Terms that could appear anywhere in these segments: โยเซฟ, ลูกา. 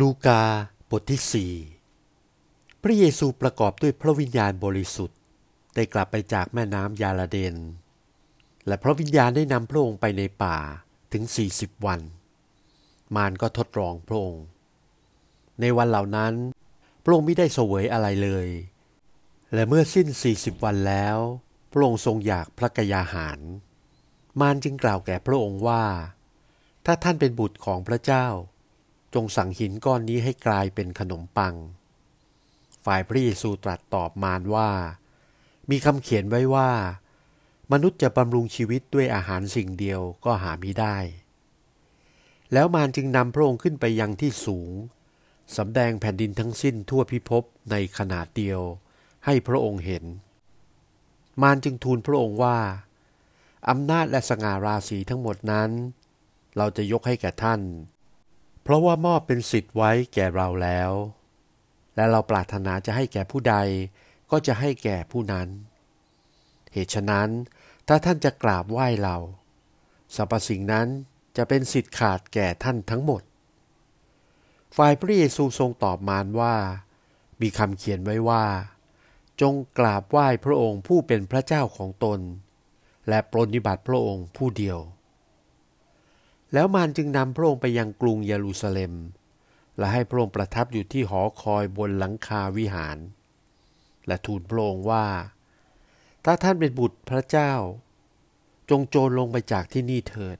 ลูกาบทที่ 4พระเยซูประกอบด้วยพระวิญญาณบริสุทธิ์ได้กลับไปจากแม่น้ำยาลาเดนและพระวิญญาณได้นำพระองค์ไปในป่าถึง40วันมารก็ทดลองพระองค์ในวันเหล่านั้นพระองค์ไม่ได้เสวยอะไรเลยและเมื่อสิ้น40วันแล้วพระองค์ทรงอยากพระกายาหารมารจึงกล่าวแก่พระองค์ว่าถ้าท่านเป็นบุตรของพระเจ้าจงสั่งหินก้อนนี้ให้กลายเป็นขนมปังฝ่ายพระเยซูตรัสตอบมารว่ามีคำเขียนไว้ว่ามนุษย์จะบำรุงชีวิตด้วยอาหารสิ่งเดียวก็หามิได้แล้วมารจึงนำพระองค์ขึ้นไปยังที่สูงสำแดงแผ่นดินทั้งสิ้นทั่วพิภพในขณะเดียวให้พระองค์เห็นมารจึงทูลพระองค์ว่าอำนาจและสง่าราศีทั้งหมดนั้นเราจะยกให้แก่ท่านเพราะว่ามอบเป็นสิทธิ์ไว้แก่เราแล้วและเราปรารถนาจะให้แก่ผู้ใดก็จะให้แก่ผู้นั้นเหตุฉะนั้นถ้าท่านจะกราบไหว้เราสรรพสิ่งนั้นจะเป็นสิทธิ์ขาดแก่ท่านทั้งหมดฝ่ายพระเยซูทรงตอบมารว่ามีคำเขียนไว้ว่าจงกราบไหว้พระองค์ผู้เป็นพระเจ้าของตนและปรนนิบัติพระองค์ผู้เดียวแล้วมารจึงนำพระองค์ไปยังกรุงเยรูซาเล็มและให้พระองค์ประทับอยู่ที่หอคอยบนหลังคาวิหารและทูลพระองค์ว่าถ้าท่านเป็นบุตรพระเจ้าจงโจรลงไปจากที่นี่เถิด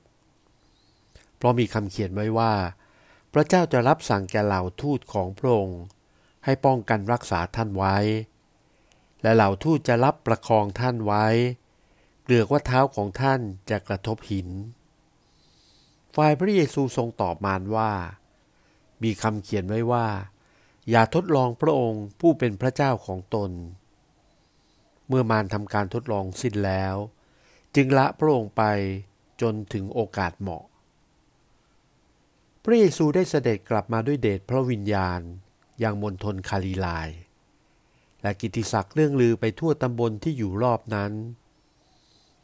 เพราะมีคำเขียนไว้ว่าพระเจ้าจะรับสั่งแก่เหล่าทูตของพระองค์ให้ป้องกันรักษาท่านไว้และเหล่าทูตจะรับประคองท่านไว้เกลือกว่าเท้าของท่านจะกระทบหินฝ่ายพระเยซูทรงตอบมารว่ามีคำเขียนไว้ว่าอย่าทดลองพระองค์ผู้เป็นพระเจ้าของตนเมื่อมารทำการทดลองสิ้นแล้วจึงละพระองค์ไปจนถึงโอกาสเหมาะพระเยซูได้เสด็จกลับมาด้วยเดชพระวิญญาณยังมณฑลกาลิลีและกิตติศักดิ์เรื่องลือไปทั่วตำบลที่อยู่รอบนั้น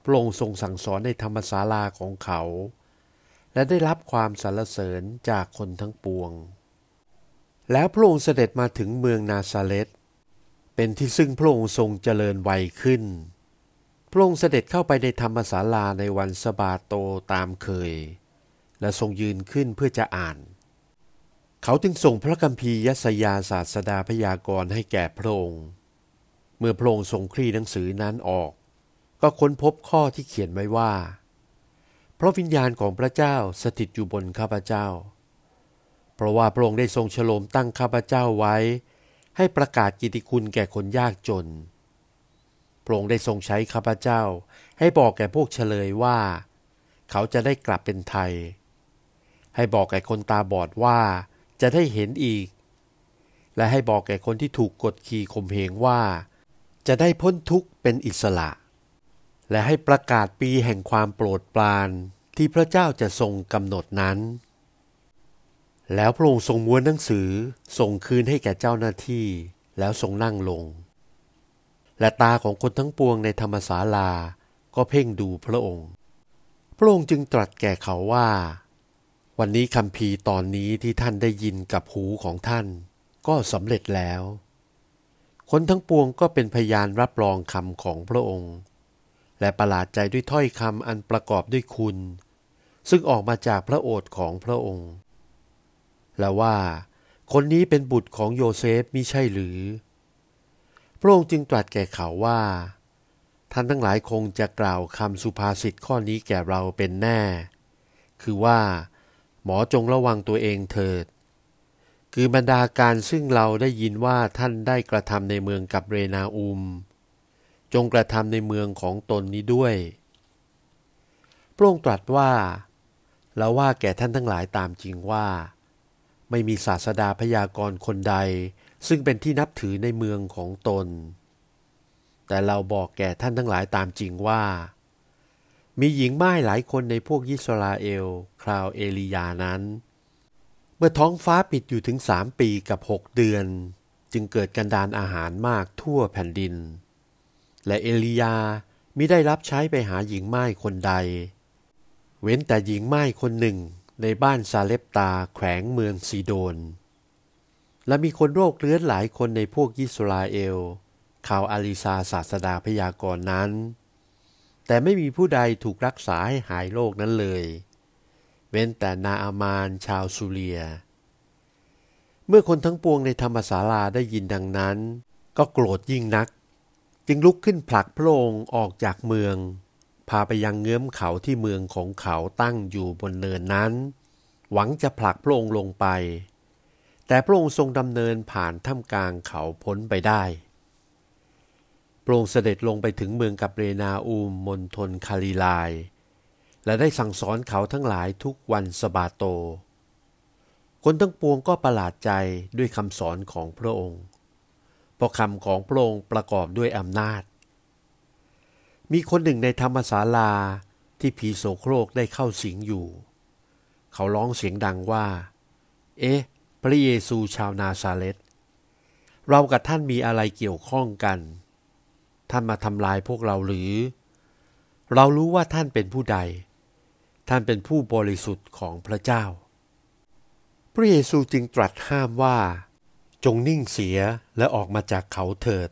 พระองค์ทรงสั่งสอนในธรรมศาลาของเขาและได้รับความสรรเสริญจากคนทั้งปวงแล้วพระองค์เสด็จมาถึงเมืองนาซาเรตเป็นที่ซึ่งพระองค์ทรงเจริญวัยขึ้นพระองค์เสด็จเข้าไปในธรรมศาลาในวันสะบาโตตามเคยและทรงยืนขึ้นเพื่อจะอ่านเขาจึงส่งพระคัมภีร์ยะสยาศาสดาพยากรณ์ให้แก่พระองค์เมื่อพระองค์ทรงคลี่หนังสือนั้นออกก็ค้นพบข้อที่เขียนไว้ว่าพระวิญญาณของพระเจ้าสถิตอยู่บนข้าพเจ้าเพราะว่าพระองค์ได้ทรงโฉมตั้งข้าพเจ้าไว้ให้ประกาศกิตติคุณแก่คนยากจนพระองค์ได้ทรงใช้ข้าพเจ้าให้บอกแก่พวกเฉลยว่าเขาจะได้กลับเป็นไทยให้บอกแก่คนตาบอดว่าจะได้เห็นอีกและให้บอกแก่คนที่ถูกกดขี่ข่มเหงว่าจะได้พ้นทุกข์เป็นอิสระและให้ประกาศปีแห่งความโปรดปรานที่พระเจ้าจะทรงกำหนดนั้นแล้วพระองค์ทรงม้วนหนังสือส่งคืนให้แก่เจ้าหน้าที่แล้วทรงนั่งลงและตาของคนทั้งปวงในธรรมศาลาก็เพ่งดูพระองค์พระองค์จึงตรัสแก่เขาว่าวันนี้คัมภีร์ตอนนี้ที่ท่านได้ยินกับหูของท่านก็สำเร็จแล้วคนทั้งปวงก็เป็นพยานรับรองคำของพระองค์และประหลาดใจด้วยถ้อยคำอันประกอบด้วยคุณซึ่งออกมาจากพระโอษฐ์ของพระองค์และว่าคนนี้เป็นบุตรของโยเซฟมิใช่หรือพระองค์จึงตรัสแก่เขาว่าท่านทั้งหลายคงจะกล่าวคำสุภาษิตข้อนี้แก่เราเป็นแน่คือว่าหมอจงระวังตัวเองเถิดคือบรรดาการซึ่งเราได้ยินว่าท่านได้กระทำในเมืองกับเรนาอุมจงกระทำในเมืองของตนนี้ด้วยพระองค์ตรัสว่าแล้วว่าแก่ท่านทั้งหลายตามจริงว่าไม่มีศาสดาพยากรณ์คนใดซึ่งเป็นที่นับถือในเมืองของตนแต่เราบอกแก่ท่านทั้งหลายตามจริงว่ามีหญิงม่ายหลายคนในพวกอิสราเอลคราวเอลียานั้นเมื่อท้องฟ้าปิดอยู่ถึง3 ปีกับ6 เดือนจึงเกิดกันดารอาหารมากทั่วแผ่นดินและเอลียามิได้รับใช้ไปหาหญิงม่ายคนใดเว้นแต่หญิงม่ายคนหนึ่งในบ้านซาเลปตาแขวงเมืองซีโดน และมีคนโรคเรื้อนหลายคนในพวกอิสราเอลข่าวอาลีซาศาสดาพยากรณ์นั้นแต่ไม่มีผู้ใดถูกรักษาให้หายโรคนั้นเลยเว้นแต่นาอามานชาวซูเรียเมื่อคนทั้งปวงในธรรมศาลาได้ยินดังนั้นก็โกรธยิ่งนักจึงลุกขึ้นผลักพระองค์ออกจากเมืองพาไปยังเงื้อมเขาที่เมืองของเขาตั้งอยู่บนเนินนั้นหวังจะผลักพระองค์ลงไปแต่พระองค์ทรงดำเนินผ่านท่ามกลางเขาพ้นไปได้พระองค์เสด็จลงไปถึงเมืองกับเรนาอูมมณฑลคาลิลายและได้สั่งสอนเขาทั้งหลายทุกวันสะบาโตคนทั้งปวงก็ประหลาดใจด้วยคำสอนของพระองค์เพราะคำของพระองค์ประกอบด้วยอำนาจมีคนหนึ่งในธรรมศาลาที่ผีโสโครกได้เข้าสิงอยู่เขาร้องเสียงดังว่าเอ๊ะพระเยซูชาวนาซาเร็ตเรากับท่านมีอะไรเกี่ยวข้องกันท่านมาทำลายพวกเราหรือเรารู้ว่าท่านเป็นผู้ใดท่านเป็นผู้บริสุทธิ์ของพระเจ้าพระเยซูจึงตรัสห้ามว่าจงนิ่งเสียและออกมาจากเขาเถิด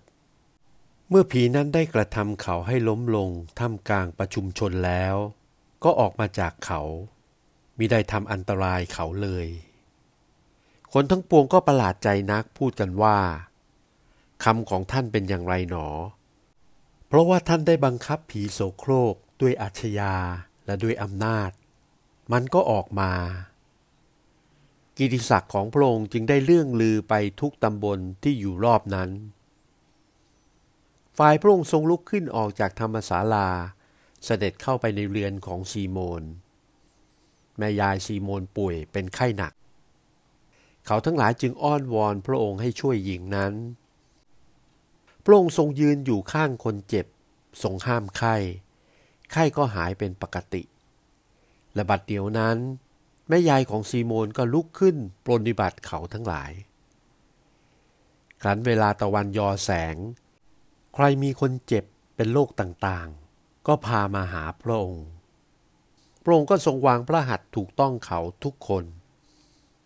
เมื่อผีนั้นได้กระทำเขาให้ล้มลงท่ามกลางประชุมชนแล้วก็ออกมาจากเขามิได้ทำอันตรายเขาเลยคนทั้งปวงก็ประหลาดใจนักพูดกันว่าคำของท่านเป็นอย่างไรหนอเพราะว่าท่านได้บังคับผีโสโครกด้วยอัจฉริยะและด้วยอำนาจมันก็ออกมากิตติศักดิ์ของพระองค์จึงได้เลื่องลือไปทุกตำบลที่อยู่รอบนั้นฝ่ายพระองค์ทรงลุกขึ้นออกจากธรรมศาลาเสด็จเข้าไปในเรือนของซีโมนแม่ยายซีโมนป่วยเป็นไข้หนักเขาทั้งหลายจึงอ้อนวอนพระองค์ให้ช่วยหญิงนั้นพระองค์ทรงยืนอยู่ข้างคนเจ็บทรงห้ามไข้ไข้ก็หายเป็นปกติและบัดเดี๋ยวนั้นแม่ยายของซีโมนก็ลุกขึ้นปรนนิบัติเขาทั้งหลายครั้นเวลาตะวันยอแสงใครมีคนเจ็บเป็นโรคต่างๆก็พามาหาพระองค์พระองค์ก็ทรงวางพระหัตถ์ถูกต้องเขาทุกคน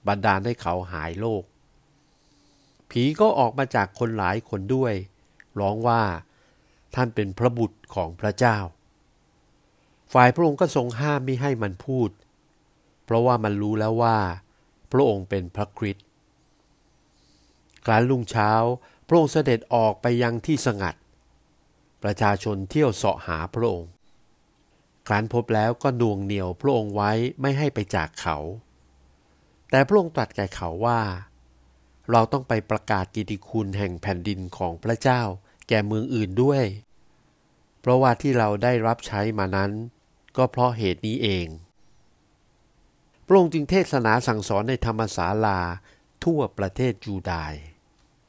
บันดาลให้เขาหายโรคผีก็ออกมาจากคนหลายคนด้วยร้องว่าท่านเป็นพระบุตรของพระเจ้าฝ่ายพระองค์ก็ทรงห้ามมิให้มันพูดเพราะว่ามันรู้แล้วว่าพระองค์เป็นพระคริสต์ครั้นรุ่งเช้าพระองค์เสด็จออกไปยังที่สงัดประชาชนเที่ยวเสาะหาพระองค์ครั้นพบแล้วก็น่วงเหนี่ยวพระองค์ไว้ไม่ให้ไปจากเขาแต่พระองค์ตรัสแก่เขาว่าเราต้องไปประกาศกิตติคุณแห่งแผ่นดินของพระเจ้าแก่เมืองอื่นด้วยเพราะว่าที่เราได้รับใช้มานั้นก็เพราะเหตุนี้เองพระองค์จึงเทศนาสั่งสอนในธรรมศาลาทั่วประเทศยูดาห์